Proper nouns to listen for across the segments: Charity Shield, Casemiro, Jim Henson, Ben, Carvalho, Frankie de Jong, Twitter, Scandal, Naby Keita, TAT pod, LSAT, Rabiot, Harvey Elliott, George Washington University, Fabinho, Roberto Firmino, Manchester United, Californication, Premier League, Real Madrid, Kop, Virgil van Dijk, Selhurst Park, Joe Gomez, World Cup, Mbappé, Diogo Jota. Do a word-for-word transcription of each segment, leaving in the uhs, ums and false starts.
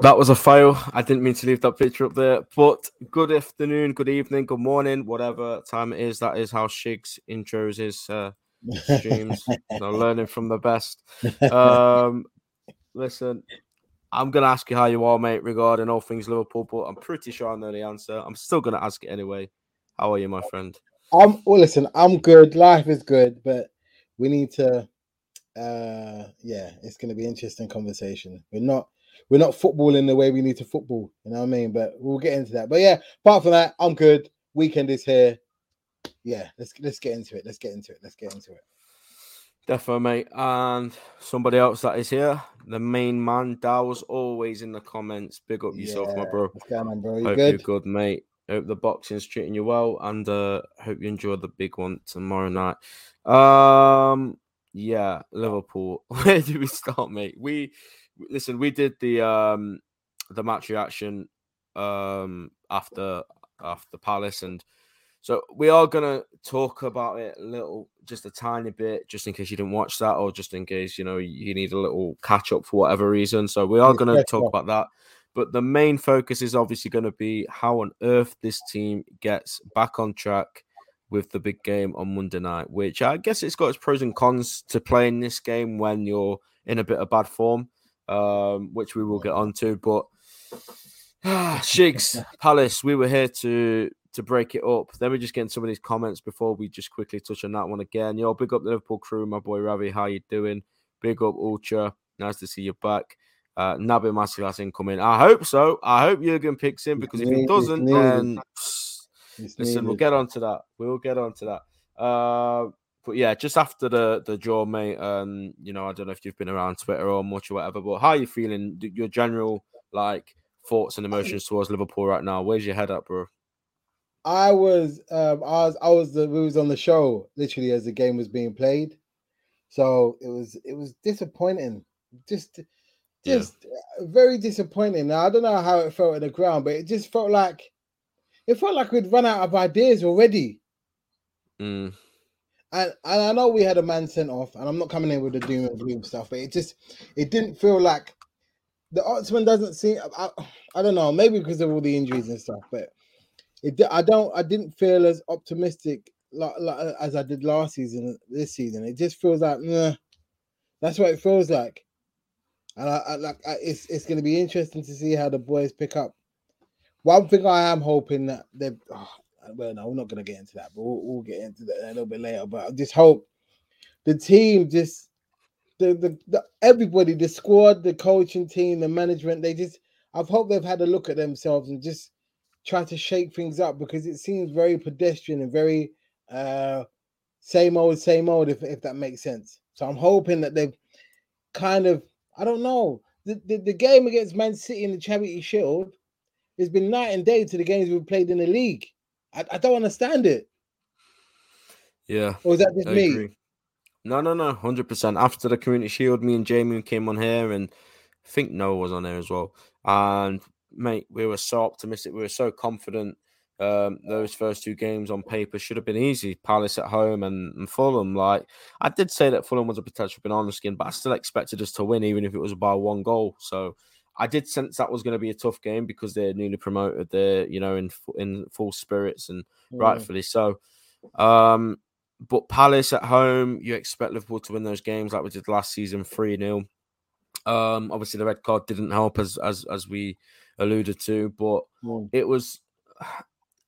That was a fail. I didn't mean to leave that picture up there. But good afternoon, good evening, good morning, whatever time it is. That is how Shig's intros is uh, streams. So learning from the best. Um, listen, I'm going to ask you how you are, mate, regarding all things Liverpool, but I'm pretty sure I know the answer. I'm still going to ask it anyway. How are you, my friend? Um, well, listen, I'm good. Life is good, but we need to... Uh, yeah, it's going to be an interesting conversation. We're not... We're not footballing the way we need to football, you know what I mean? But we'll get into that. But yeah, apart from that, I'm good. Weekend is here. Yeah, let's let's get into it. Let's get into it. Let's get into it. Defo, mate. And somebody else that is here, the main man, Dow's always in the comments. Big up yourself, yeah, my bro. What's going on, bro? You hope good? You're good, mate. Hope the boxing's treating you well, and uh, hope you enjoy the big one tomorrow night. Um, yeah, Liverpool. Where do we start, mate? We. Listen, we did the um, the match reaction um, after after Palace, and so we are gonna talk about it a little, just a tiny bit, just in case you didn't watch that, or just in case you know you need a little catch up for whatever reason. So we are gonna talk about that, but the main focus is obviously going to be how on earth this team gets back on track with the big game on Monday night, which I guess it's got its pros and cons to playing this game when you're in a bit of bad form. Um, which we will get on to, but ah, Shigs, Palace, we were here to to break it up. Then we're just getting some of these comments before we just quickly touch on that one again. Yo, big up the Liverpool crew, my boy Ravi, how you doing? Big up Ultra, nice to see you back. Uh, Naby Masalah's incoming. I hope so. I hope Jürgen picks him, because if he doesn't, then psst, listen, we'll get on to that. We'll get on to that. Uh, But yeah, just after the, the draw, mate, um, you know, I don't know if you've been around Twitter or much or whatever, but how are you feeling? Your general, like, thoughts and emotions towards Liverpool right now? Where's your head at, bro? I was, um, I was, I was, the, we was on the show literally as the game was being played, so it was, it was disappointing, just, just yeah. very disappointing. Now I don't know how it felt in the ground, but it just felt like, it felt like we'd run out of ideas already. Mm. And, and I know we had a man sent off, and I'm not coming in with the doom and gloom stuff, but it just, it didn't feel like the Oxman doesn't seem, I, I don't know, maybe because of all the injuries and stuff, but it, I don't, I didn't feel as optimistic like, like, as I did last season, this season. It just feels like, nah, that's what it feels like. And I, I like, I, it's, it's going to be interesting to see how the boys pick up. One thing I am hoping that they oh, Well, no, we're not going to get into that, but we'll, we'll get into that a little bit later. But I just hope the team just, the, the, the everybody, the squad, the coaching team, the management, they just, I've hoped they've had a look at themselves and just try to shake things up, because it seems very pedestrian and very uh, same old, same old, if, if that makes sense. So I'm hoping that they've kind of, I don't know, the, the, the game against Man City in the Charity Shield has been night and day to the games we've played in the league. I, I don't understand it. Yeah. Or is that just I me? Agree. No, no, no. one hundred percent. After the Community Shield, me and Jamie came on here, and I think Noah was on there as well. And, mate, we were so optimistic. We were so confident. Um, those first two games on paper should have been easy. Palace at home and, and Fulham. Like, I did say that Fulham was a potential banana skin, but I still expected us to win, even if it was by one goal. So, I did sense that was going to be a tough game, because they're newly promoted. They're, you know, in in full spirits, and mm. rightfully so. Um, but Palace at home, you expect Liverpool to win those games like we did last season, three nil. Um, obviously, the red card didn't help, as as as we alluded to, but mm. it was...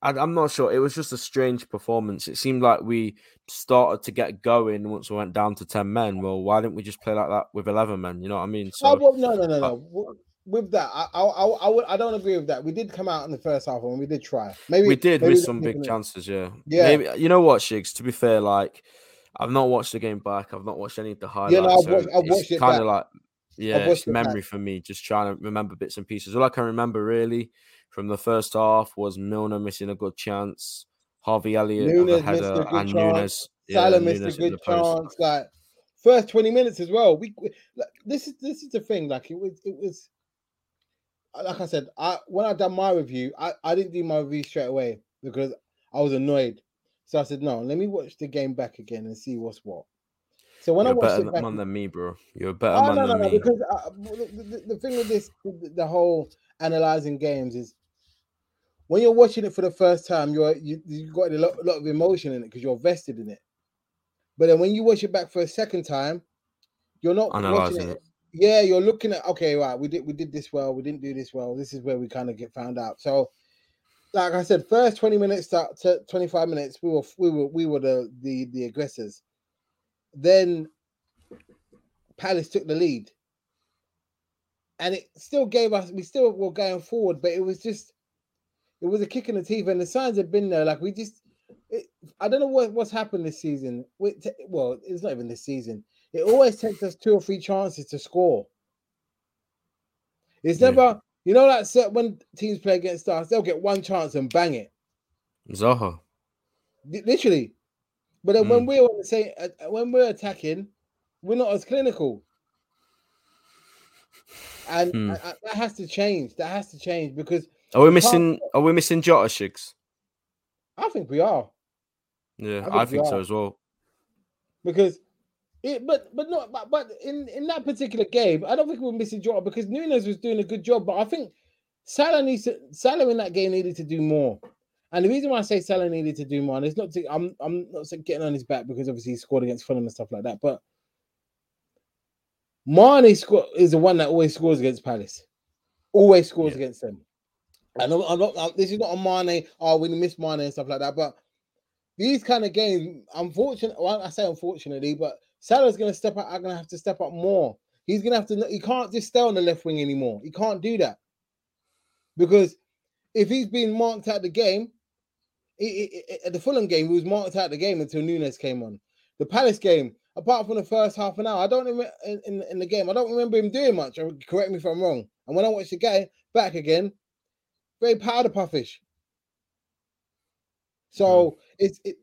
I, I'm not sure. It was just a strange performance. It seemed like we started to get going once we went down to ten men. Well, why didn't we just play like that with eleven men? You know what I mean? So, no, no, no, no. no. With that, I, I I I don't agree with that. We did come out in the first half and we did try. Maybe we did maybe with some big chances, yeah. Yeah. Maybe, you know what, Shigs? To be fair, like, I've not watched the game back. I've not watched any of the highlights. Yeah, no, I've so watched, I've watched it. Kind of like, yeah, it's memory for me. Just trying to remember bits and pieces. All I can remember really from the first half was Milner missing a good chance, Harvey Elliott Núñez had a, a and Núñez, yeah, Salah missed Núñez a good chance. Like first twenty minutes as well. We like, this is this is the thing. Like it was it was. Like I said, I when I done my review, I, I didn't do my review straight away because I was annoyed. So I said, no, let me watch the game back again and see what's what. So when You're I watched better it back, man than me, bro. You're a better oh, man no, no, than no, me. Because I, the, the, the thing with this, the, the whole analysing games is, when you're watching it for the first time, you're, you you got a lot, lot of emotion in it because you're vested in it. But then when you watch it back for a second time, you're not analysing watching it. it. Yeah, you're looking at, okay, right, we did we did this well, we didn't do this well. This is where we kind of get found out. So, like I said, first twenty minutes to twenty-five minutes, we were we were we were the the, the aggressors. Then Palace took the lead, and it still gave us. We still were going forward, but it was just. It was a kick in the teeth, and the signs had been there. Like we just, it, I don't know what, what's happened this season. We t- well, it's not even this season. It always takes us two or three chances to score. It's never, yeah. you know, like when teams play against us, they'll get one chance and bang it. Zaha, D- literally. But then mm. when we're on the same, uh, when we're attacking, we're not as clinical, and mm. I, I, that has to change. That has to change because. Are we missing? Are we missing Jota, Shigs? I think we are. Yeah, I think, I think so as well. Because, it, but but not but, but in, in that particular game, I don't think we're missing Jota because Núñez was doing a good job. But I think Salah needs to, Salah in that game needed to do more. And the reason why I say Salah needed to do more, and it's not to, I'm I'm not getting on his back because obviously he scored against Fulham and stuff like that. But Mané sco- is the one that always scores against Palace, always scores yeah. against them. And I'm, I'm not. I'm, this is not a Mané. Oh, we miss Mané and stuff like that. But these kind of games, unfortunately, well, I say unfortunately, but Salah's going to step up. I'm going to have to step up more. He's going to have to. He can't just stay on the left wing anymore. He can't do that because if he's being marked out the game, it, it, it, at the Fulham game, he was marked out the game until Núñez came on. The Palace game, apart from the first half an hour, I don't remember in, in, in the game. I don't remember him doing much. Correct me if I'm wrong. And when I watched the game back again. Very powder puffish. So yeah. it's it.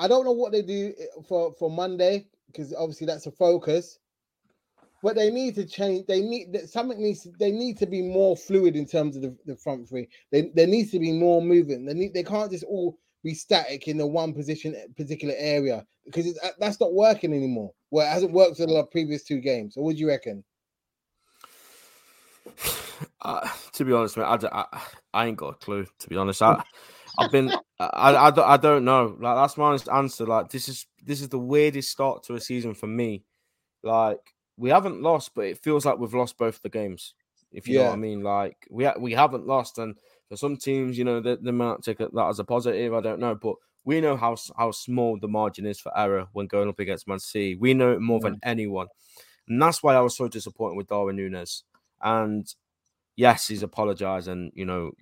I don't know what they do for, for Monday because obviously that's a focus. But they need to change. They need something needs. To, they need to be more fluid in terms of the, the front three. They there needs to be more movement. They need. They can't just all be static in the one position, particular area because it's, that's not working anymore. Well, it hasn't worked in the previous two games. So what do you reckon? Uh, to be honest, mate, I, I, I ain't got a clue. To be honest, I, I've been, I, I, I don't know. Like that's my honest answer. Like this is this is the weirdest start to a season for me. Like we haven't lost, but it feels like we've lost both the games. If you yeah. know what I mean, like we ha- we haven't lost, and for some teams, you know, they, they might take that as a positive. I don't know, but we know how how small the margin is for error when going up against Man City. We know it more yeah. than anyone, and that's why I was so disappointed with Darwin Núñez. And yes, he's apologised and, you know,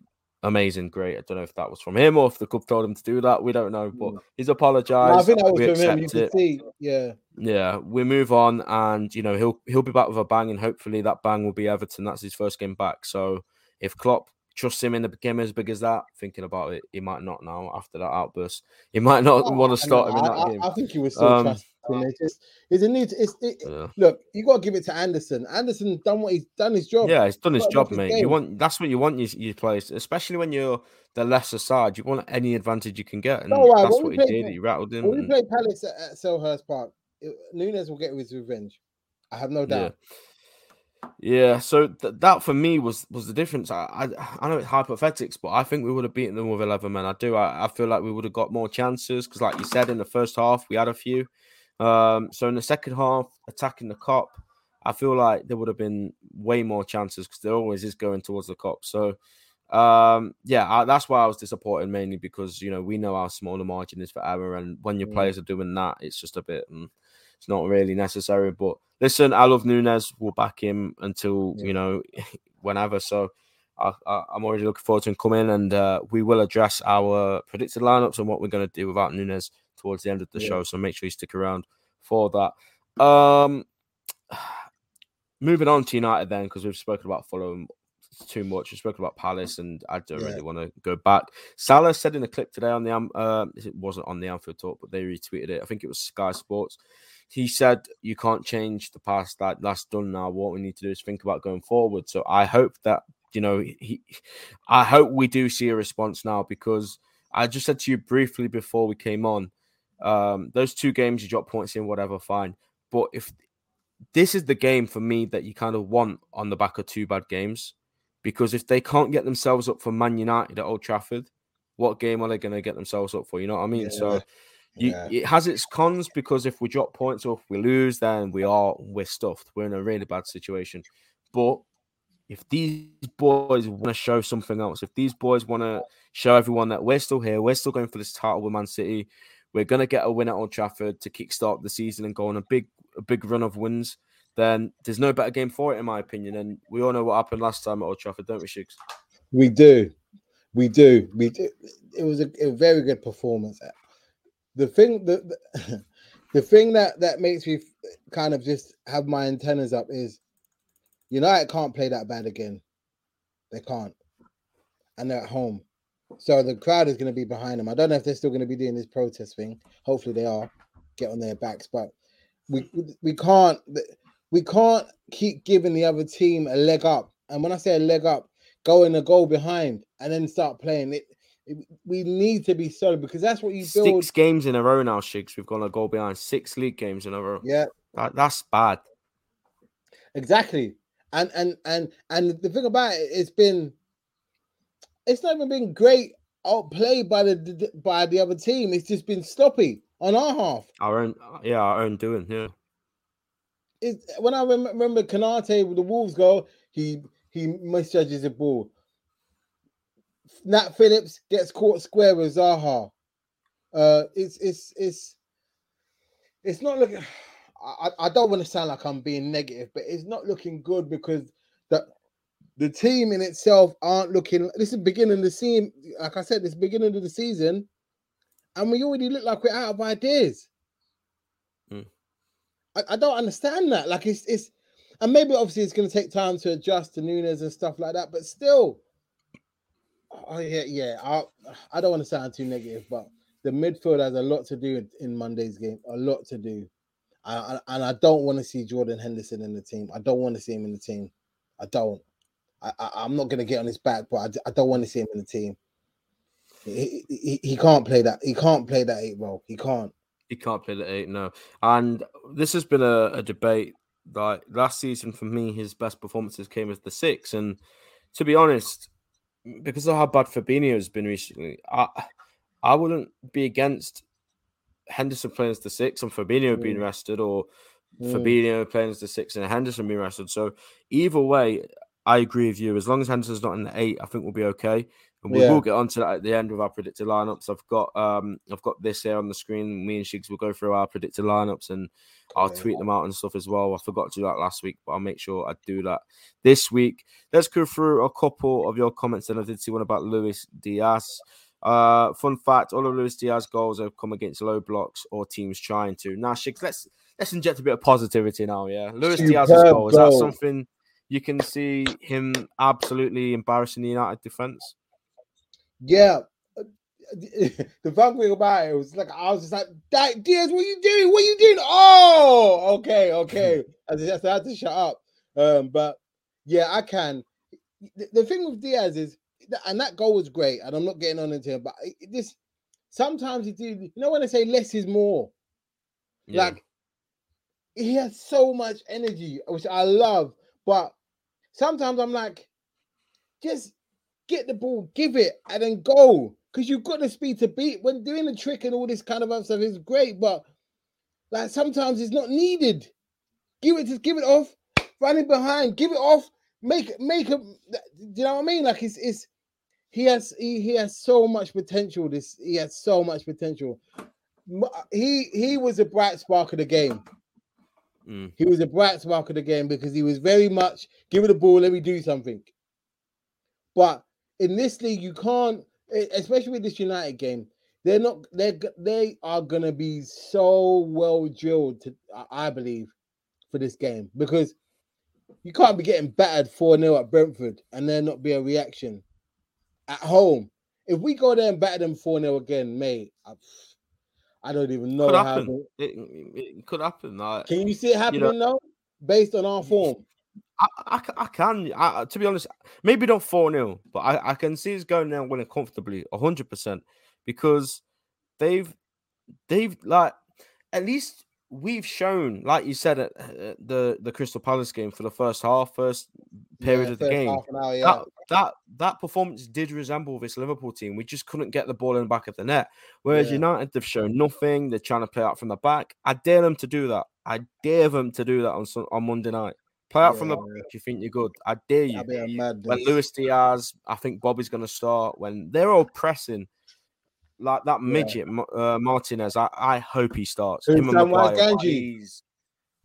amazing, great. I don't know if that was from him or if the club told him to do that. We don't know, but he's apologised. No, I think that was we from him. You can see, yeah. Yeah, we move on and, you know, he'll he'll be back with a bang and hopefully that bang will be Everton. That's his first game back. So if Klopp trusts him in the game as big as that, thinking about it, he might not now after that outburst. He might not oh, want to start no, him in that I, game. I think he was still um, trusting. It's, just, it's a need. It's it, yeah. Look, you got to give it to Anderson. Anderson's done what he's done his job. Yeah, he's done his he's job, mate. His you want that's what you want. You you players, especially when you're the lesser side, you want any advantage you can get, and no, right. that's when what he play, did. He rattled him. When and... we play Palace at, at Selhurst Park, it, Núñez will get his revenge. I have no doubt. Yeah, yeah so th- that for me was was the difference. I, I I know it's hypothetics, but I think we would have beaten them with eleven men. I do. I, I feel like we would have got more chances because, like you said, in the first half we had a few. Um, so in the second half, attacking the Kop, I feel like there would have been way more chances because there always is going towards the Kop. So, um, yeah, I, that's why I was disappointed mainly because, you know, we know how small the margin is for error. And when your yeah. players are doing that, it's just a bit, um, it's not really necessary. But listen, I love Núñez. We'll back him until, yeah. you know, whenever. So I, I, I'm already looking forward to him coming and uh, we will address our predicted lineups and what we're going to do without Núñez towards the end of the yeah. show, so make sure you stick around for that. Um, moving on to United then, because we've spoken about Fulham too much. We've spoken about Palace, and I don't yeah. really want to go back. Salah said in a clip today on the um, uh, it wasn't on the Anfield Talk, but they retweeted it. I think it was Sky Sports. He said, "You can't change the past. That that's done now. What we need to do is think about going forward." So I hope that you know he. I hope we do see a response now because I just said to you briefly before we came on. Um, those two games you drop points in, whatever, fine. But if this is the game for me that you kind of want on the back of two bad games, because if they can't get themselves up for Man United at Old Trafford, what game are they going to get themselves up for? You know what I mean? Yeah. So you, yeah. it has its cons, because if we drop points or if we lose, then we are, we're stuffed. We're in a really bad situation. But if these boys want to show something else, if these boys want to show everyone that we're still here, we're still going for this title with Man City, we're going to get a win at Old Trafford to kickstart the season and go on a big, a big run of wins, then there's no better game for it, in my opinion. And we all know what happened last time at Old Trafford, don't we, Shigs? We do. We do. We do. It was a, a very good performance. The thing, the, the, the thing that, that makes me kind of just have my antennas up is, United can't play that bad again. They can't. And they're at home. So the crowd is going to be behind them. I don't know if they're still going to be doing this protest thing. Hopefully they are. Get on their backs. But we we can't we can't keep giving the other team a leg up. And when I say a leg up, go in a goal behind and then start playing. It, it we need to be solid, because that's what you build. Six games in a row now, Shigs. We've gone a goal behind. Six league games in a row. Yeah. That, that's bad. Exactly. And and and and the thing about it, it's been, it's not even been great outplayed by the by the other team. It's just been sloppy on our half. Our own, yeah, our own doing. Yeah. It when I rem- remember Canate with the Wolves goal, he he misjudges the ball. Nat Phillips gets caught square with Zaha. Uh, it's it's it's it's not looking. I, I don't want to sound like I'm being negative, but it's not looking good, because the the team in itself aren't looking. This is beginning of the season, like I said, this beginning of the season, and we already look like we're out of ideas. Mm. I, I don't understand that. Like it's it's, and maybe obviously it's going to take time to adjust to Núñez and stuff like that. But still, oh yeah, yeah. I I don't want to sound too negative, but the midfield has a lot to do in, in Monday's game. A lot to do. I, and I don't want to see Jordan Henderson in the team. I don't want to see him in the team. I don't. I, I, I'm not going to get on his back, but I, I don't want to see him in the team. He, he, he can't play that. He can't play that eight role. He can't. He can't play the eight, no. And this has been a, a debate. Like last season, for me, his best performances came as the six. And to be honest, because of how bad Fabinho has been recently, I I wouldn't be against Henderson playing as the six and Fabinho mm. being rested, or mm. Fabinho playing as the six and Henderson being rested. So either way, I agree with you. As long as Henderson's not in the eight, I think we'll be okay. And we yeah. will get onto that at the end with our predicted lineups. I've got um, I've got this here on the screen. Me and Shigs will go through our predicted lineups, and I'll okay. tweet them out and stuff as well. I forgot to do that last week, but I'll make sure I do that this week. Let's go through a couple of your comments. And I did see one about Luis Diaz. Uh, fun fact, all of Luis Diaz's goals have come against low blocks or teams trying to. Now, Shigs, let's let's inject a bit of positivity now, yeah? Luis Diaz's goal, is that something you can see him absolutely embarrassing the United defence? Yeah. The fun thing about it was like, I was just like, Diaz, what are you doing? What are you doing? Oh, okay, okay. I just I had to shut up. Um, but, yeah, I can. The, the thing with Diaz is, and that goal was great, and I'm not getting on into it, but it just sometimes it do. You know when I say less is more, yeah. Like he has so much energy, which I love. But sometimes I'm like, just get the ball, give it, and then go, because you've got the speed to beat. When doing the trick and all this kind of stuff is great, but like sometimes it's not needed. Give it, just give it off. Running behind, give it off. Make make a. Do you know what I mean? Like it's it's. He has he, he has so much potential. This he has so much potential. He he was a bright spark of the game. Mm. He was a bright spark of the game because he was very much give it a ball, let me do something. But in this league, you can't, especially with this United game. They're not they they are gonna be so well drilled to, I believe, for this game, because you can't be getting battered four nil at Brentford and there not be a reaction. At home, if we go there and batter them four nil again, mate, I, I don't even know could how to... it, it could happen. Like, can you see it happening, you know, though, based on our form? I, I, I can, I, to be honest, maybe not four nil, but I, I can see us going there and winning comfortably one hundred percent, because they've, they've like, at least we've shown, like you said, at the, the Crystal Palace game for the first half, first period yeah, of the game, hour, yeah. that, that that performance did resemble this Liverpool team. We just couldn't get the ball in the back of the net. Whereas yeah. United, they've shown nothing. They're trying to play out from the back. I dare them to do that. I dare them to do that on on Monday night. Play out yeah, from the back if you think you're good. I dare you. When Luis Diaz, I think Bobby's going to start. When they're all pressing, like that midget yeah. uh, Martinez, I, I hope he starts. Him Maguire, please,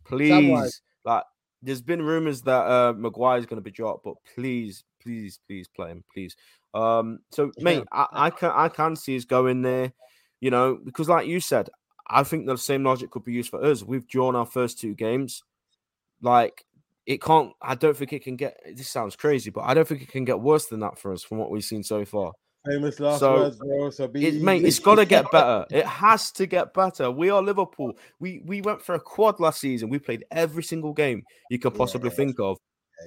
please. Like, there's been rumors that uh, Maguire is going to be dropped, but please, please, please play him, please. Um, so yeah. mate, I, I can I can see us going there, you know, because like you said, I think the same logic could be used for us. We've drawn our first two games, like. It can't, I don't think it can get, this sounds crazy, but I don't think it can get worse than that for us from what we've seen so far. Famous last so, words, bro. So be it, mate, it's got to get better. It has to get better. We are Liverpool. We we went for a quad last season. We played every single game you can possibly yeah, think of.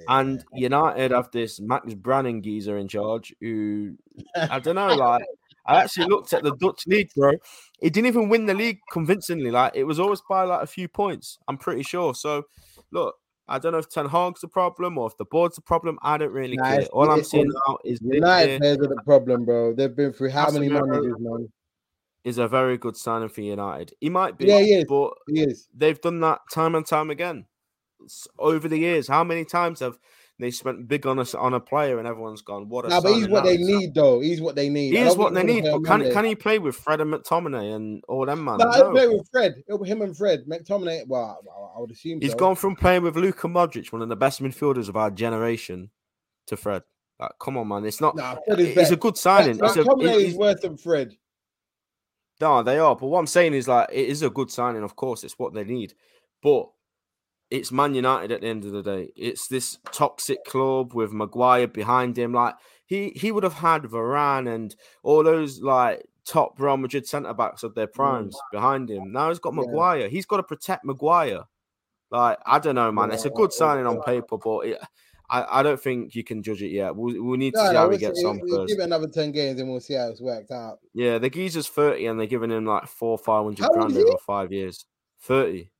Yeah, and yeah. United have this Max Brannan geezer in charge who, I don't know, like, I actually looked at the Dutch league, bro. It didn't even win the league convincingly. Like, it was always by like a few points, I'm pretty sure. So, look. I don't know if Ten Hag's a problem or if the board's a problem. I don't really nah, care. All I'm seeing now is United players are the problem, bro. They've been through how Casemiro many managers, man? Is a very good signing for United. He might be, yeah, he is. But he is. They've done that time and time again over the years. How many times have they spent big on us on a player and everyone's gone? What? A nah, but he's what they need, though. He's what they need. He is what they need. But can can he play with Fred and McTominay and all them man? Nah, no, I'd play with Fred. It'll be him and Fred. McTominay. Well, I would assume he's so. gone from playing with Luka Modric, one of the best midfielders of our generation, to Fred. Like, come on, man. It's not. Nah, it's a good signing. It's McTominay a, it, is worth than Fred. No, they are. But what I'm saying is, like, it is a good signing. Of course, it's what they need, but. It's Man United at the end of the day. It's this toxic club with Maguire behind him. Like he, he would have had Varane and all those like top Real Madrid centre backs of their primes mm. behind him. Now he's got Maguire. Yeah. He's got to protect Maguire. Like I don't know, man. Yeah, it's a good yeah, signing yeah. on paper, but it, I, I don't think you can judge it yet. We'll, we'll need to no, see no, how he gets on first. We'll give it another ten games and we'll see how it's worked out. Yeah, the geezer's thirty and they're giving him like four, five hundred grand over five years. Thirty.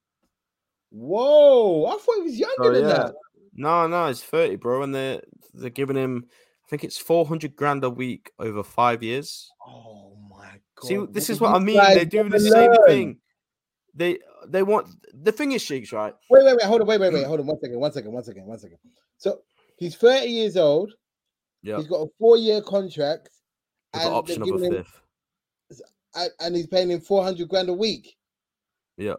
Whoa, I thought he was younger oh, than yeah. that. No, no, he's thirty, bro. And they're, they're giving him, I think it's four hundred grand a week over five years. Oh, my God. See, this what is what I mean. They do the same learn. thing. They they want, the thing is, Shigs, right? Wait, wait, wait, hold on, wait, wait, wait, hold on, one second, one second, one second, one second. So, he's thirty years old. Yeah. He's got a four-year contract. With and the option of a him, fifth. And he's paying him four hundred grand a week. Yeah.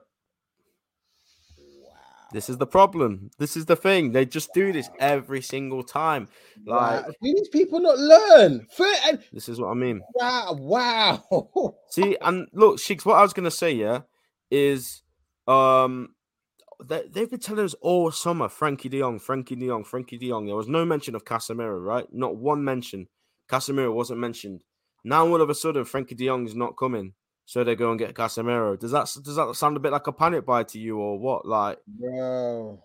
This is the problem. This is the thing. They just do this every single time. Like, wow. Do these people not learn? This is what I mean. Wow. Wow. See, and look, Shigs, what I was going to say, yeah, is um, they, they've been telling us all summer, Frankie de Jong, Frankie de Jong, Frankie de Jong. There was no mention of Casemiro, right? Not one mention. Casemiro wasn't mentioned. Now, all of a sudden, Frankie de Jong is not coming. So they go and get Casemiro. Does that does that sound a bit like a panic buy to you or what? Like, bro,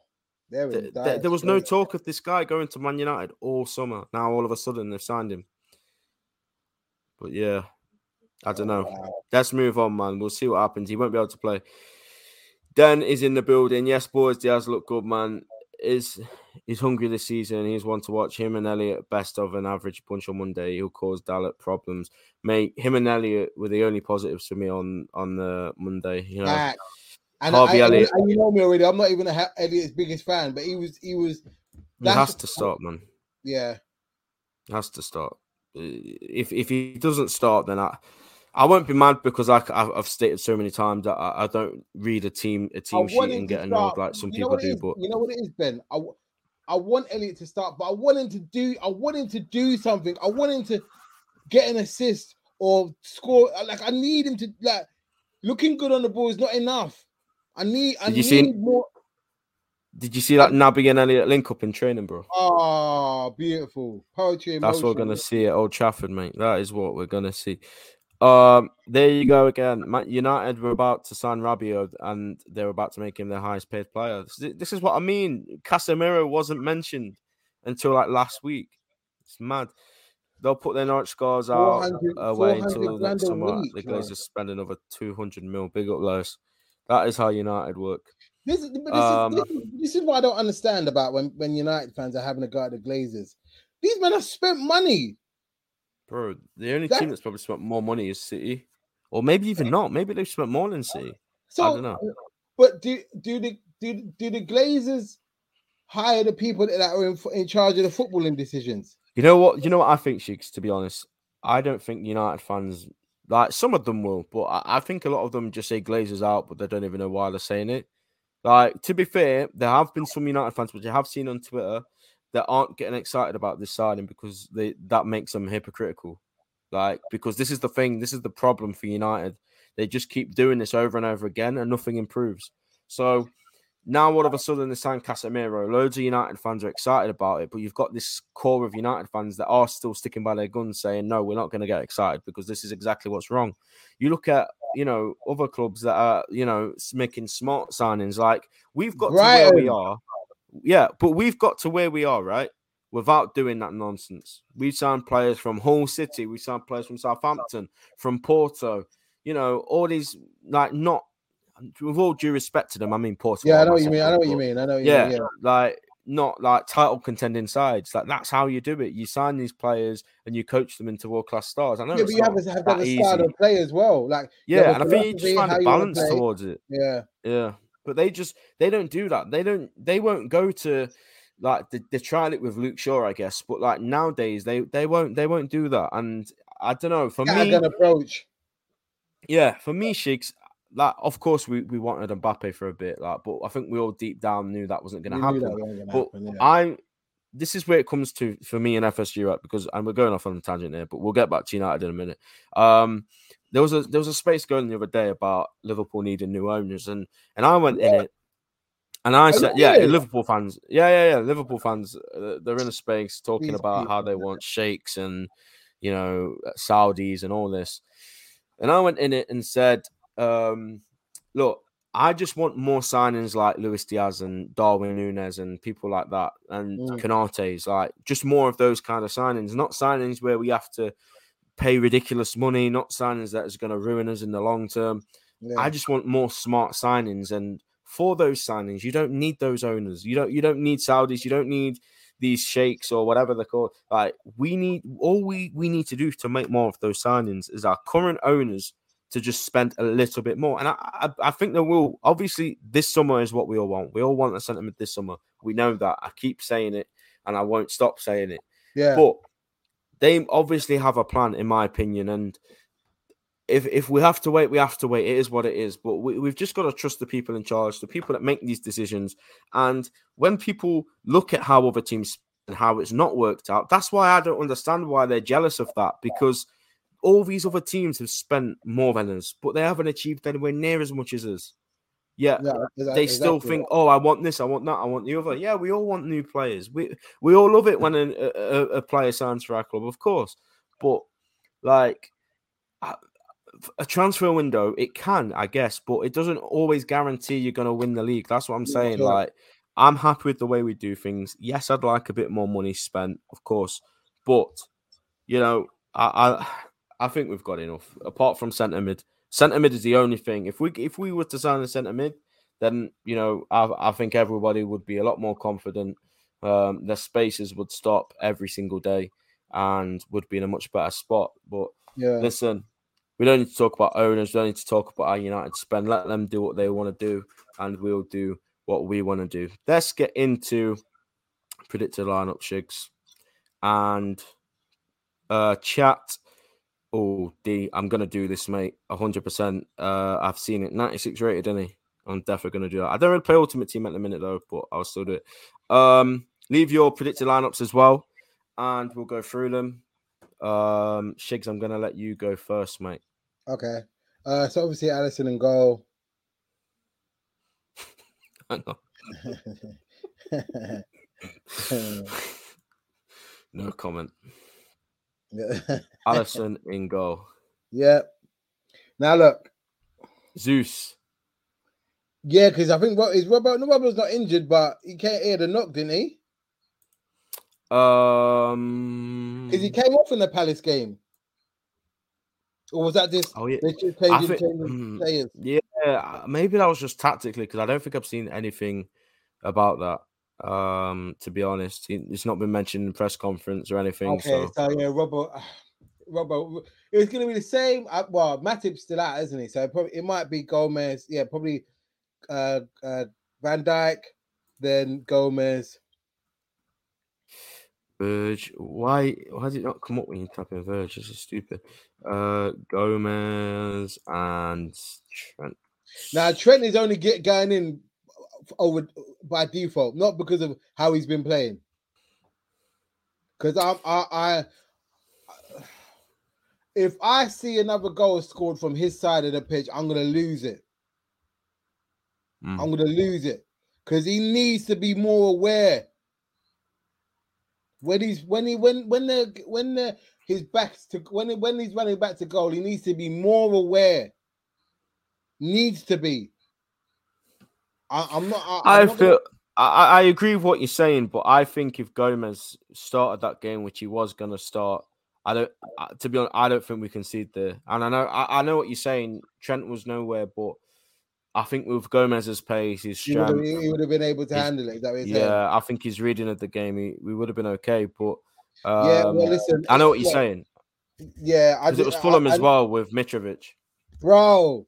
there, th- th- there was no talk of this guy going to Man United all summer. Now all of a sudden they've signed him. But yeah, I don't know. Wow. Let's move on, man. We'll see what happens. He won't be able to play. Dan is in the building. Yes, boys, Diaz look good, man. Is he's hungry this season. He's one to watch. Him and Elliott, best of an average punch on Monday. He'll cause Dalot problems. Mate, him and Elliott were the only positives for me on on the Monday. You know, uh, and Harvey I, Elliott. I, you know me already. I'm not even a ha- Elliott's biggest fan, but he was he was. He has to start, man. Yeah, he has to start. If if he doesn't start, then I. I won't be mad because I, I've stated so many times that I, I don't read a team a team sheet and get annoyed like some people do. But you know what it is, Ben? I, I want Elliott to start, but I want him to do. I want him to do something. I want him to get an assist or score. Like I need him to like looking good on the ball is not enough. I need. I need more. Did you see that Naby and Elliott link up in training, bro? Oh, beautiful poetry. That's what we're gonna see at Old Trafford, mate. That is what we're gonna see. Um, there you go again. United were about to sign Rabiot and they're about to make him their highest paid player. This is what I mean. Casemiro wasn't mentioned until like last week. It's mad. They'll put their Norwich scores out away until next summer. The Glazers spend another two hundred mil. Big up, Lois. That is how United work. This is, but this, um, is, this, is, this is what I don't understand about when, when United fans are having a go at the Glazers. These men have spent money. Bro, the only that's... team that's probably spent more money is City. Or maybe even not. Maybe they've spent more than City. So, I don't know. But do do the do, do the Glazers hire the people that are in, in charge of the footballing decisions? You know what? You know what I think, Shigs, to be honest? I don't think United fans... Like, some of them will, but I, I think a lot of them just say Glazers out, but they don't even know why they're saying it. Like, to be fair, there have been some United fans, which I have seen on Twitter, that aren't getting excited about this signing because they that makes them hypocritical. Like, because this is the thing, this is the problem for United. They just keep doing this over and over again and nothing improves. So now all of a sudden they signed Casemiro. Loads of United fans are excited about it, but you've got this core of United fans that are still sticking by their guns saying, no, we're not going to get excited because this is exactly what's wrong. You look at, you know, other clubs that are, you know, making smart signings. Like, we've got right. to where we are. Yeah, but we've got to where we are, right? Without doing that nonsense. We signed players from Hull City. We signed players from Southampton, from Porto. You know, all these, like, not, with all due respect to them, I mean Porto. Yeah, I know what you mean. I know what you mean. I know what you mean. Yeah, like, not like title contending sides. Like, that's how you do it. You sign these players and you coach them into world-class stars. I know yeah, but you have to have a style of play as well. Like, yeah, and I think you just find a balance towards it. Yeah. Yeah. But they just, they don't do that. They don't, they won't go to, like, they, they tried it with Luke Shaw, I guess. But, like, nowadays, they, they won't, they won't do that. And I don't know, for me, an approach. Yeah, for me, Shigs, like, of course, we, we wanted Mbappe for a bit, like, but I think we all deep down knew that wasn't going to happen. But happen, yeah. I, this is where it comes to for me and F S G, right? Because, and we're going off on a tangent here, but we'll get back to United in a minute. Um, there was a there was a space going the other day about Liverpool needing new owners, and and I went yeah. in it, and I said, yeah, yeah, Liverpool fans, yeah, yeah, yeah, Liverpool fans, uh, they're in a space talking These about people. how they want sheikhs and, you know, Saudis and all this. And I went in it and said, um, look, I just want more signings like Luis Diaz and Darwin Núñez and people like that and mm. Canate's, like, just more of those kind of signings, not signings where we have to pay ridiculous money, not signings that is going to ruin us in the long term. Yeah. I just want more smart signings. And for those signings, you don't need those owners. You don't, you don't need Saudis. You don't need these sheikhs or whatever they're called. Like, we need, all we, we need to do to make more of those signings is our current owners to just spend a little bit more. And I, I, I think there will, obviously this summer is what we all want. We all want a sentiment this summer. We know that. I keep saying it and I won't stop saying it. Yeah. But they obviously have a plan, in my opinion. And if if we have to wait, we have to wait. It is what it is. But we, we've just got to trust the people in charge, the people that make these decisions. And when people look at how other teams and how it's not worked out, that's why I don't understand why they're jealous of that, because all these other teams have spent more than us, but they haven't achieved anywhere near as much as us. Yeah, yeah exactly, they still exactly. think, oh, I want this, I want that, I want the other. Yeah, we all want new players. We we all love it when a, a, a player signs for our club, of course. But, like, a transfer window, it can, I guess, but it doesn't always guarantee you're going to win the league. That's what I'm saying. Sure. Like, I'm happy with the way we do things. Yes, I'd like a bit more money spent, of course. But, you know, I... I I think we've got enough. Apart from centre mid, centre mid is the only thing. If we if we were to sign a centre mid, then you know I, I think everybody would be a lot more confident. Um, their spaces would stop every single day, and would be in a much better spot. But yeah. listen, we don't need to talk about owners. We don't need to talk about our United spend. Let them do what they want to do, and we'll do what we want to do. Let's get into predicted lineup, Shigs, and uh, chat. Oh, D, I'm going to do this, mate. one hundred percent. Uh, I've seen it. ninety-six rated, isn't he? I'm definitely going to do that. I don't really play Ultimate Team at the minute, though, but I'll still do it. Um, leave your predicted lineups as well, and we'll go through them. Um, Shigs, I'm going to let you go first, mate. Okay. Uh, so, obviously, Alisson and goal. I know. No comment. Alisson in goal. Yeah. Now look, Zeus. Yeah, because I think what is Roberto no, Roberto's not injured, but he can't hear the knock, didn't he? Um, because he came off in the Palace game. Or was that just oh, yeah. they should change think, mm, players? Yeah, maybe that was just tactically, because I don't think I've seen anything about that, um, to be honest. It's not been mentioned in press conference or anything. Okay, so, so yeah, Robert, Robert, it was going to be the same. Well, Matip's still out, isn't he? So it, probably, it might be Gomez. Yeah, probably uh, uh, Van Dijk, then Gomez. Verge, why why did it not come up when you type in Verge? This is stupid. Uh, Gomez and Trent. Now Trent is only get going in over by default, not because of how he's been playing. Because I, I, I, if I see another goal scored from his side of the pitch, I'm gonna lose it. Mm. I'm gonna lose it because he needs to be more aware. When he's when he when when the when the his back's to when he, when he's running back to goal, he needs to be more aware. Needs to be. I, I'm not. I, I'm I not feel gonna... I, I agree with what you're saying, but I think if Gomez started that game, which he was going to start, I don't. To be honest, I don't think we concede there. And I know I, I know what you're saying. Trent was nowhere, but I think with Gomez's pace, his strength, he would have, he would have been able to handle it. Is that what you're yeah, saying? I think his reading of the game, he, we would have been okay. But um, yeah, well, listen, I know what you're yeah, saying. Yeah, because it was Fulham I, as I, well with Mitrovic, bro.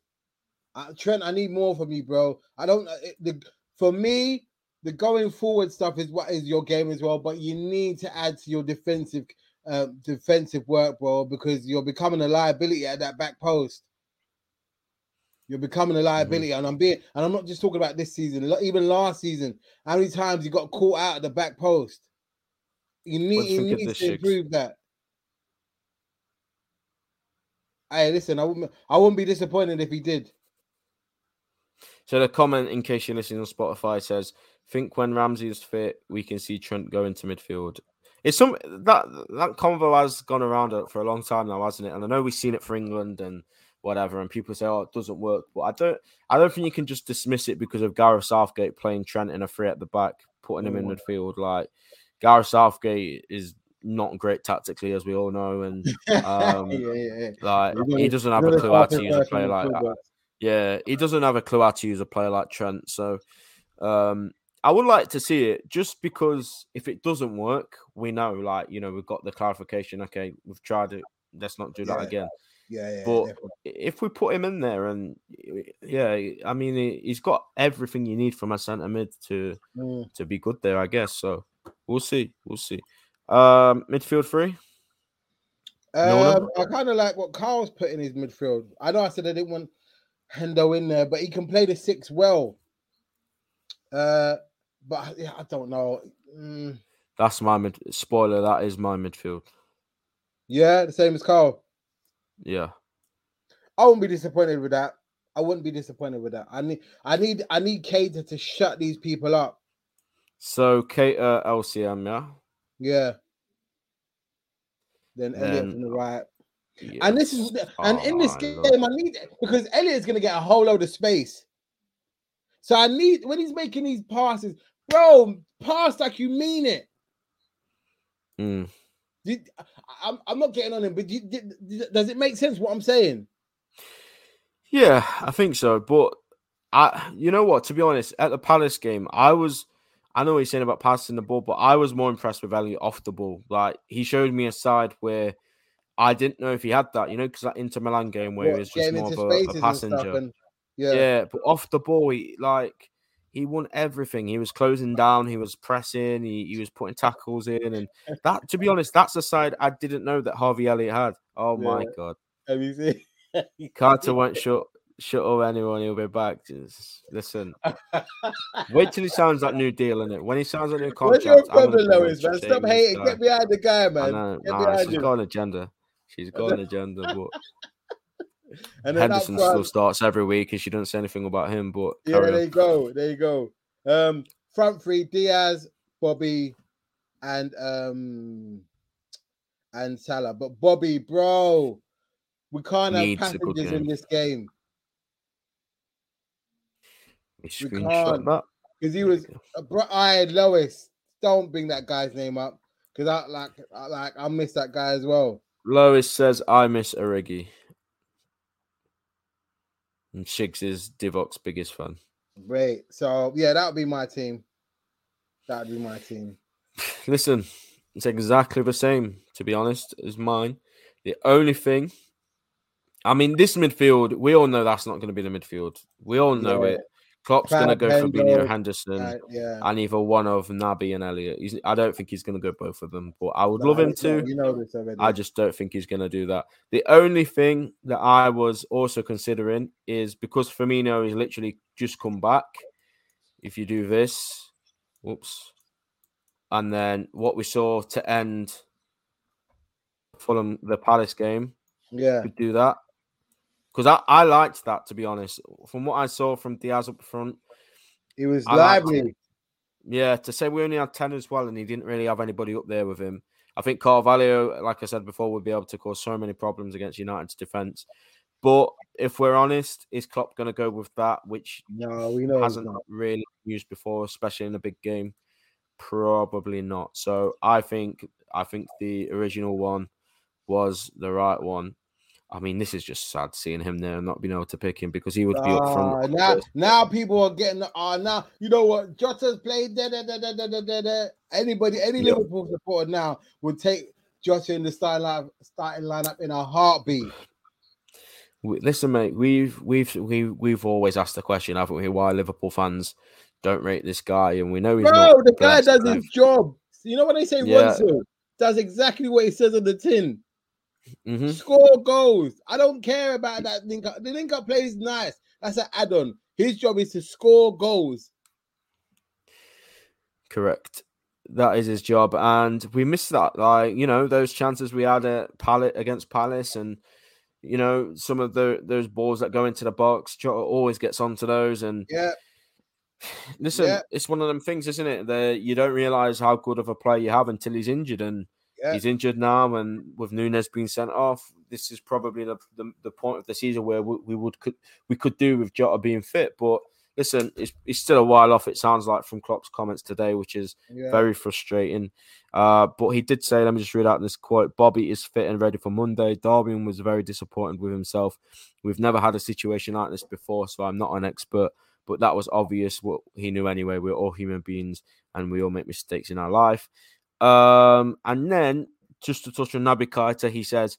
Uh, Trent, I need more from you, bro. I don't. It, the, for me, the going forward stuff is what is your game as well. But you need to add to your defensive, uh, defensive work, bro, because you're becoming a liability at that back post. You're becoming a liability, mm-hmm. and I'm being, and I'm not just talking about this season. Even last season, how many times you got caught out at the back post? You need, you need to shakes. improve that. Hey, listen, I wouldn't, I wouldn't be disappointed if he did. So the comment, in case you're listening on Spotify, says, "Think when Ramsey is fit, we can see Trent go into midfield." It's some that that convo has gone around for a long time now, hasn't it? And I know we've seen it for England and whatever, and people say, "Oh, it doesn't work," but I don't. I don't think you can just dismiss it because of Gareth Southgate playing Trent in a three at the back, putting him in midfield. Like, Gareth Southgate is not great tactically, as we all know, and um, yeah, yeah, yeah. like he doesn't have a clue how to use a player like that. Yeah, he doesn't have a clue how to use a player like Trent. So, um, I would like to see it, just because if it doesn't work, we know, like, you know, we've got the clarification. Okay, we've tried it. Let's not do that yeah. again. Yeah, yeah, but definitely. If we put him in there, and yeah, I mean, he's got everything you need from a centre mid to mm. to be good there, I guess. So we'll see, we'll see. Um, midfield three. Um, I kind of like what Carl's put in his midfield. I know I said I didn't want Hendo in there, but he can play the six well. Uh, but yeah, I don't know. Mm. That's my mid. Spoiler: that is my midfield. Yeah, the same as Carl. Yeah, I wouldn't be disappointed with that. I wouldn't be disappointed with that. I need, I need, I need Keita to shut these people up. So Keita, L C M, yeah, yeah. Then Elliott from the right, yes. and this is, and oh, in this game, I, I need because Elliott's gonna get a whole load of space. So I need when he's making these passes, bro, pass like you mean it. Hmm. Did, I'm, I'm not getting on him, but did, did, does it make sense what I'm saying? Yeah, I think so. But I, you know what? To be honest, at the Palace game, I was, I know what he's saying about passing the ball, but I was more impressed with Elliott off the ball. Like, he showed me a side where I didn't know if he had that, you know, because that Inter Milan game where what, he was just more of a, a passenger. And, yeah. yeah, but off the ball, he, like, he won everything. He was closing down. He was pressing. He, he was putting tackles in. And that, to be honest, that's a side I didn't know that Harvey Elliott had. Oh, yeah. My God. Have you seen? Carter won't shut, shut up anyone. He'll be back. Just listen. Wait till he sounds like New Deal, innit? When he sounds like New Contract. What's your problem, Lewis, man? Stop hating. Get behind the guy, man. Know, Get nah, she's you. got an agenda. She's got an agenda, but... And Henderson front, still starts every week, and she doesn't say anything about him. But yeah, there you go, there you go. Um, front three: Diaz, Bobby, and um, and Salah. But Bobby, bro, we can't Needs have passengers in this game. We, we can't because he was. I had Lois. Don't bring that guy's name up because I like, I like, I miss that guy as well. Lois says I miss Origi. And Shigs is Divok's biggest fan. Great. So, yeah, that would be my team. That would be my team. Listen, it's exactly the same, to be honest, as mine. The only thing, I mean, this midfield, we all know that's not going to be the midfield. We all know yeah. it. Klopp's going to go Pendo, Fabinho, Henderson, uh, yeah. and either one of Naby and Elliott. He's, I don't think he's going to go both of them, but I would no, love him to. You know this already. I just don't think he's going to do that. The only thing that I was also considering is because Firmino is literally just come back, if you do this, whoops, and then what we saw to end Fulham, the Palace game, yeah, could do that. Because I, I liked that, to be honest. From what I saw from Diaz up front, he was I lively. Yeah, to say we only had ten as well, and he didn't really have anybody up there with him. I think Carvalho, like I said before, would be able to cause so many problems against United's defence. But if we're honest, is Klopp going to go with that, which no, we know hasn't really used before, especially in a big game? Probably not. So I think I think the original one was the right one. I mean, this is just sad seeing him there and not being able to pick him because he would be uh, up front. Now, now people are getting uh, now. You know what? Jota's played. Da, da, da, da, da, da, da. Anybody, any yep. Liverpool supporter now would take Jota in the starting lineup, starting lineup in a heartbeat. We, listen, mate, we've we've we, we've always asked the question, haven't we? Why Liverpool fans don't rate this guy, and we know he's Bro, not the guy does his job. You know what they say? Yeah. One two. That's exactly what he says on the tin. Mm-hmm. Score goals. I don't care about that link up. The link up play is nice. That's an add-on. His job is to score goals. Correct. That is his job, and we missed that. Like you know, those chances we had at Palace against Palace, and you know some of the those balls that go into the box. Jota always gets onto those, and yeah. Listen, yeah. It's one of them things, isn't it? That you don't realize how good of a player you have until he's injured, and. Yeah. He's injured now, and with Núñez being sent off, this is probably the the, the point of the season where we, we would could we could do with Jota being fit. But listen, it's it's still a while off. It sounds like from Klopp's comments today, which is yeah. very frustrating. Uh, but he did say, let me just read out this quote: "Bobby is fit and ready for Monday. Darwin was very disappointed with himself. We've never had a situation like this before, so I'm not an expert, but that was obvious. What he knew anyway. We're all human beings, and we all make mistakes in our life." Um, and then just to touch on Naby Keita, he says,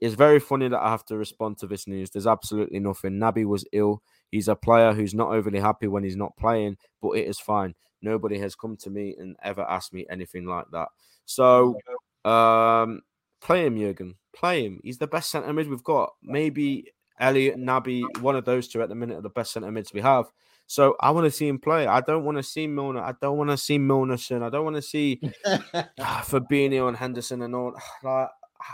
"It's very funny that I have to respond to this news. There's absolutely nothing. Naby was ill. He's a player who's not overly happy when he's not playing, but it is fine. Nobody has come to me and ever asked me anything like that." So, um, play him, Jürgen. Play him. He's the best centre mid we've got. Maybe Elliot, Naby, one of those two at the minute are the best centre mids we have. So I want to see him play. I don't want to see Milner. I don't want to see Milnerson. I don't want to see Fabinho and Henderson and all. Like,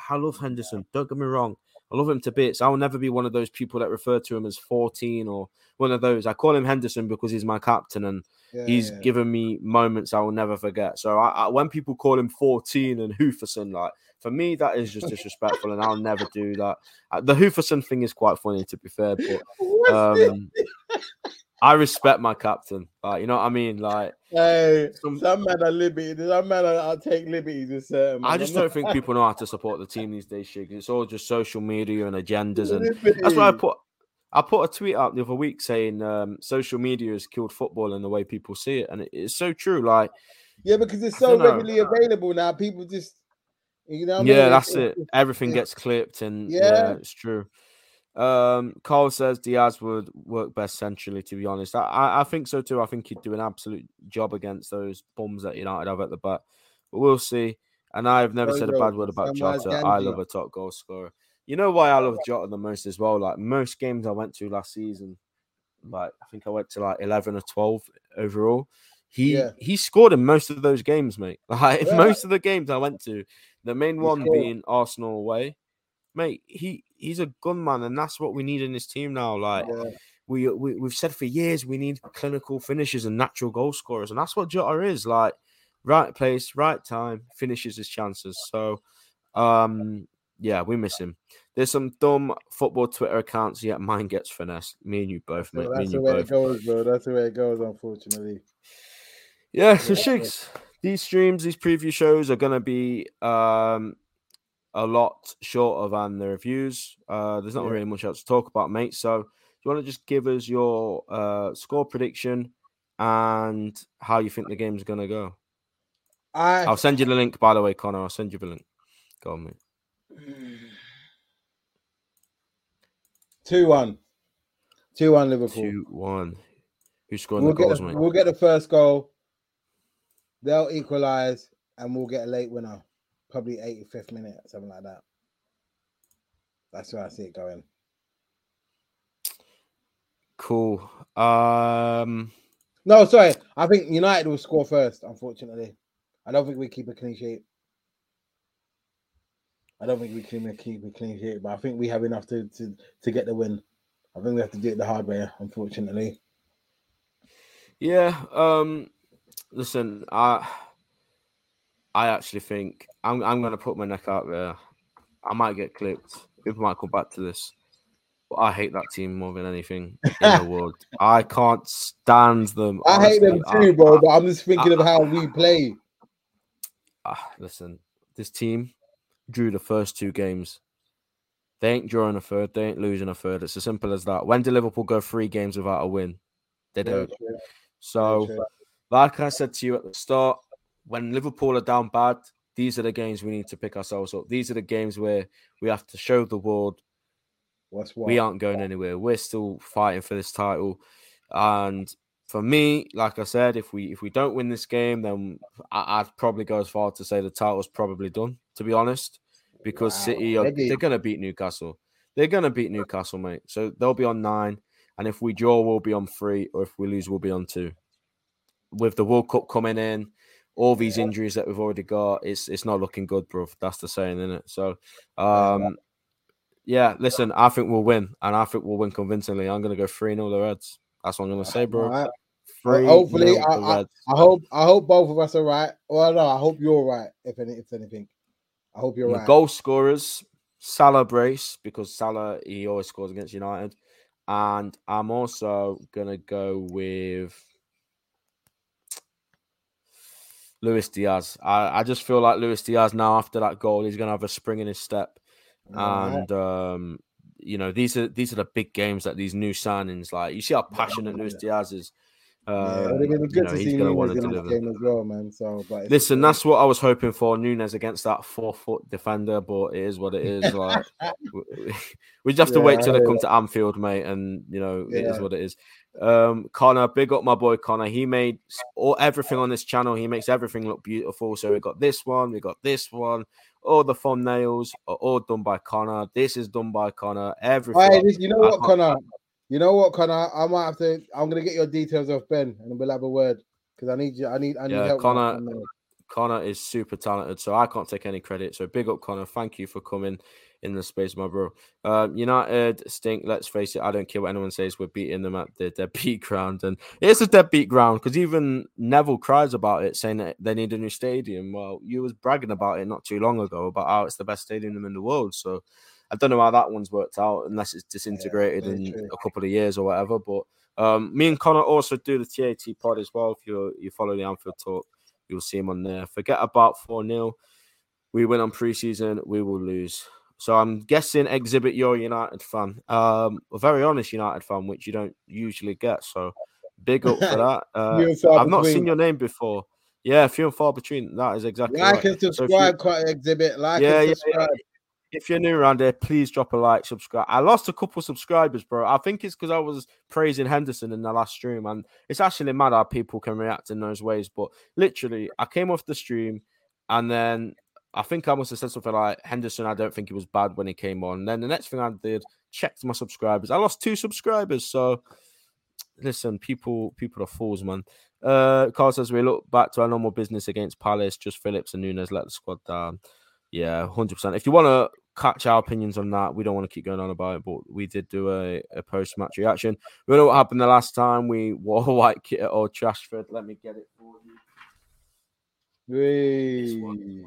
I love Henderson. Don't get me wrong. I love him to bits. I will never be one of those people that refer to him as fourteen or one of those. I call him Henderson because he's my captain and yeah, he's yeah. given me moments I will never forget. So I, I, when people call him fourteen and Hooferson, like for me, that is just disrespectful and I'll never do that. The Hooferson thing is quite funny, to be fair, but... Um, I respect my captain. Like, you know what I mean? Like, hey, some, some man are liberties. Some man I'll take liberties with certain. I just don't think people know how to support the team these days, Shig. It's all just social media and agendas, and that's why I put I put a tweet out the other week saying um, social media has killed football and the way people see it, and it, it's so true. Like, yeah, because it's so readily available now. People just, you know, what yeah, I mean? that's it. Everything yeah. gets clipped, and yeah, yeah it's true. Um, Carl says Diaz would work best centrally, to be honest. I, I think so too. I think he'd do an absolute job against those bums that United have at the back. But we'll see. And I've never oh, said a bad word about Jota. I love a top goal scorer. You know why I love Jota the most as well? Like most games I went to last season, like I think I went to like eleven or twelve overall. He yeah. he scored in most of those games, mate. Like yeah. most of the games I went to, the main he one scored. being Arsenal away. Mate, he, he's a gunman, and that's what we need in this team now. Like yeah. we, we we've said for years, we need clinical finishers and natural goal scorers, and that's what Jota is. Like right place, right time, finishes his chances. So, um, yeah, we miss him. There's some dumb football Twitter accounts. Yet mine gets finessed. Me and you both, mate. No, that's Me and the you way both. it goes, bro. That's the way it goes, unfortunately. Yeah. So, yeah. Shigs, these streams, these preview shows are gonna be um. a lot shorter than the reviews. Uh, there's not yeah. really much else to talk about, mate. So you want to just give us your uh, score prediction and how you think the game's going to go? I... I'll send you the link, by the way, Connor. I'll send you the link. Go on, mate. two one two one Liverpool. two one Who scored we'll the goals, the, mate? We'll get the first goal. They'll equalise and we'll get a late winner. Probably eighty-fifth minute, something like that. That's where I see it going. Cool. Um... No, sorry. I think United will score first, unfortunately. I don't think we keep a clean sheet. I don't think we can keep a clean sheet, but I think we have enough to, to, to get the win. I think we have to do it the hard way, unfortunately. Yeah. Um, listen, I I actually think I'm I'm going to put my neck out there. I might get clipped. People might come back to this. But I hate that team more than anything in the world. I can't stand them. I honestly. hate them too, I, bro. I, but I'm just thinking I, of how I, we play. Ah, listen, this team drew the first two games. They ain't drawing a third. They ain't losing a third. It's as simple as that. When do Liverpool go three games without a win? They don't. True. So, true. Like I said to you at the start, when Liverpool are down bad, these are the games we need to pick ourselves up. These are the games where we have to show the world What's what? we aren't going anywhere. We're still fighting for this title. And for me, like I said, if we if we don't win this game, then I, I'd probably go as far to say the title's probably done, to be honest. Because wow, City, are, they're going to beat Newcastle. They're going to beat Newcastle, mate. So they'll be on nine. And if we draw, we'll be on three. Or if we lose, we'll be on two. With the World Cup coming in, all these yeah. injuries that we've already got, it's it's not looking good, bro. That's the saying, isn't it? So, um, yeah, listen, I think we'll win. And I think we'll win convincingly. I'm going to go three nil the Reds. That's what I'm going to say, bro. Right. Well, hopefully, I, I, I hope I hope both of us are right. Well, no, I hope you're right, if, any, if anything. I hope you're and right. The goal scorers, Salah brace, because Salah, he always scores against United. And I'm also going to go with Luis Diaz. I, I just feel like Luis Diaz now, after that goal, he's going to have a spring in his step. All and, right. um, you know, these are these are the big games that these new signings, like, you see how passionate Luis Diaz is. Um, yeah, good you know, to he's going to want to deliver as well, man. So, but listen, that's what I was hoping for. Núñez against that four-foot defender, but it is what it is. Like we, we just have to yeah, wait till I they come that. to Anfield, mate, and you know yeah. it is what it is. Um, Connor, big up my boy Connor. He made all everything on this channel. He makes everything look beautiful. So we got this one, we got this one. All the thumbnails are all done by Connor. This is done by Connor. Everything. Right, you know what, Connor? You know what, Connor? I might have to. I'm gonna get your details off Ben, and we'll have a word because I need you. I need. I need yeah, help. Connor. Connor is super talented, so I can't take any credit. So big up, Connor. Thank you for coming in the space, my bro. Um, United stink. Let's face it. I don't care what anyone says. We're beating them at their deadbeat ground, and it's a deadbeat ground because even Neville cries about it, saying that they need a new stadium. Well, you was bragging about it not too long ago about how it's the best stadium in the world. So. I don't know how that one's worked out unless it's disintegrated yeah, in true. a couple of years or whatever. But um, me and Connor also do the T A T pod as well. If you you follow the Anfield Talk, you'll see him on there. Forget about four nil. We win on pre-season. We will lose. So I'm guessing exhibit your United fan. Um, a very honest United fan, which you don't usually get. So big up for that. Uh, I've not between. seen your name before. Yeah, few and far between. That is exactly like right. Like and subscribe, so you, exhibit. Like yeah, and subscribe. Yeah, yeah. If you're new around here, please drop a like, subscribe. I lost a couple subscribers, bro. I think it's because I was praising Henderson in the last stream, and it's actually mad how people can react in those ways. But literally, I came off the stream, and then I think I must have said something like, Henderson, I don't think he was bad when he came on. And then the next thing I did, checked my subscribers. I lost two subscribers, so listen, people people are fools, man. Uh, Carl says, we look back to our normal business against Palace, just Phillips and Núñez let the squad down. Yeah, one hundred percent. If you want to catch our opinions on that, we don't want to keep going on about it, but we did do a, a post-match reaction. We know what happened the last time. We wore a white kit at Old Trafford. Let me get it for you. This one,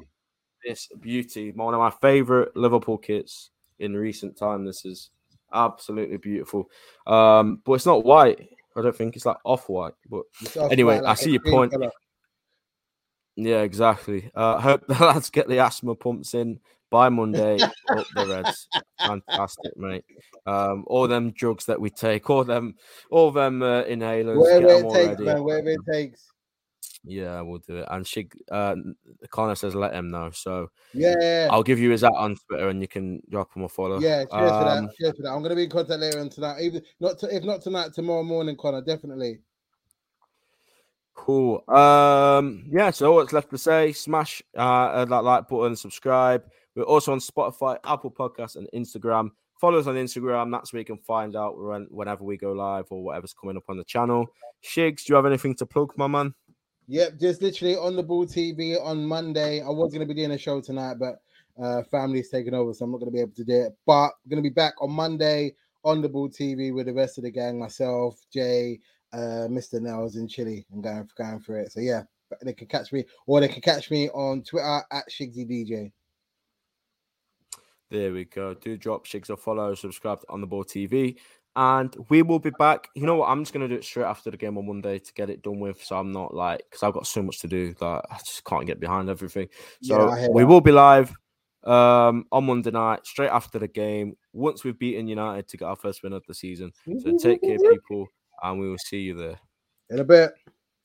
this beauty. One of my favourite Liverpool kits in recent time. This is absolutely beautiful. Um, but it's not white. I don't think. It's like off-white. But it's anyway, off-white, like I see your point. Colour. Yeah, exactly. I uh, hope the lads get the asthma pumps in By Monday, up the Reds. Fantastic, mate. Um, all them drugs that we take, all them, all them uh, inhalers. Wherever it takes, man. Wherever it takes. Yeah, we'll do it. And she, uh, Connor says, let him know. So yeah, I'll give you his at on Twitter, and you can drop him a follow. Yeah, cheers um, for that. Cheers for that. I'm gonna be in contact later on tonight. Even not to, if not tonight, tomorrow morning, Connor, definitely. Cool. Um, yeah. So what's left to say? Smash uh, that like button, subscribe. We're also on Spotify, Apple Podcasts, and Instagram. Follow us on Instagram. That's where you can find out when, whenever we go live or whatever's coming up on the channel. Shigs, do you have anything to plug, my man? Yep, just literally On the Ball T V on Monday. I was going to be doing a show tonight, but uh, family's taken over, so I'm not going to be able to do it. But I'm going to be back on Monday on the Ball T V with the rest of the gang, myself, Jay, uh, Mister Nels, and Chili. I'm going, going for it. So, yeah, they can catch me, or they can catch me on Twitter at ShigzyDJ. There we go. Do drop Shigs a follow, subscribe to On the Ball T V, and we will be back. You know what? I'm just going to do it straight after the game on Monday to get it done with. So I'm not like, because I've got so much to do that I just can't get behind everything. So yeah, we that. will be live um, on Monday night, straight after the game, once we've beaten United to get our first win of the season. So take care, people, and we will see you there. In a bit.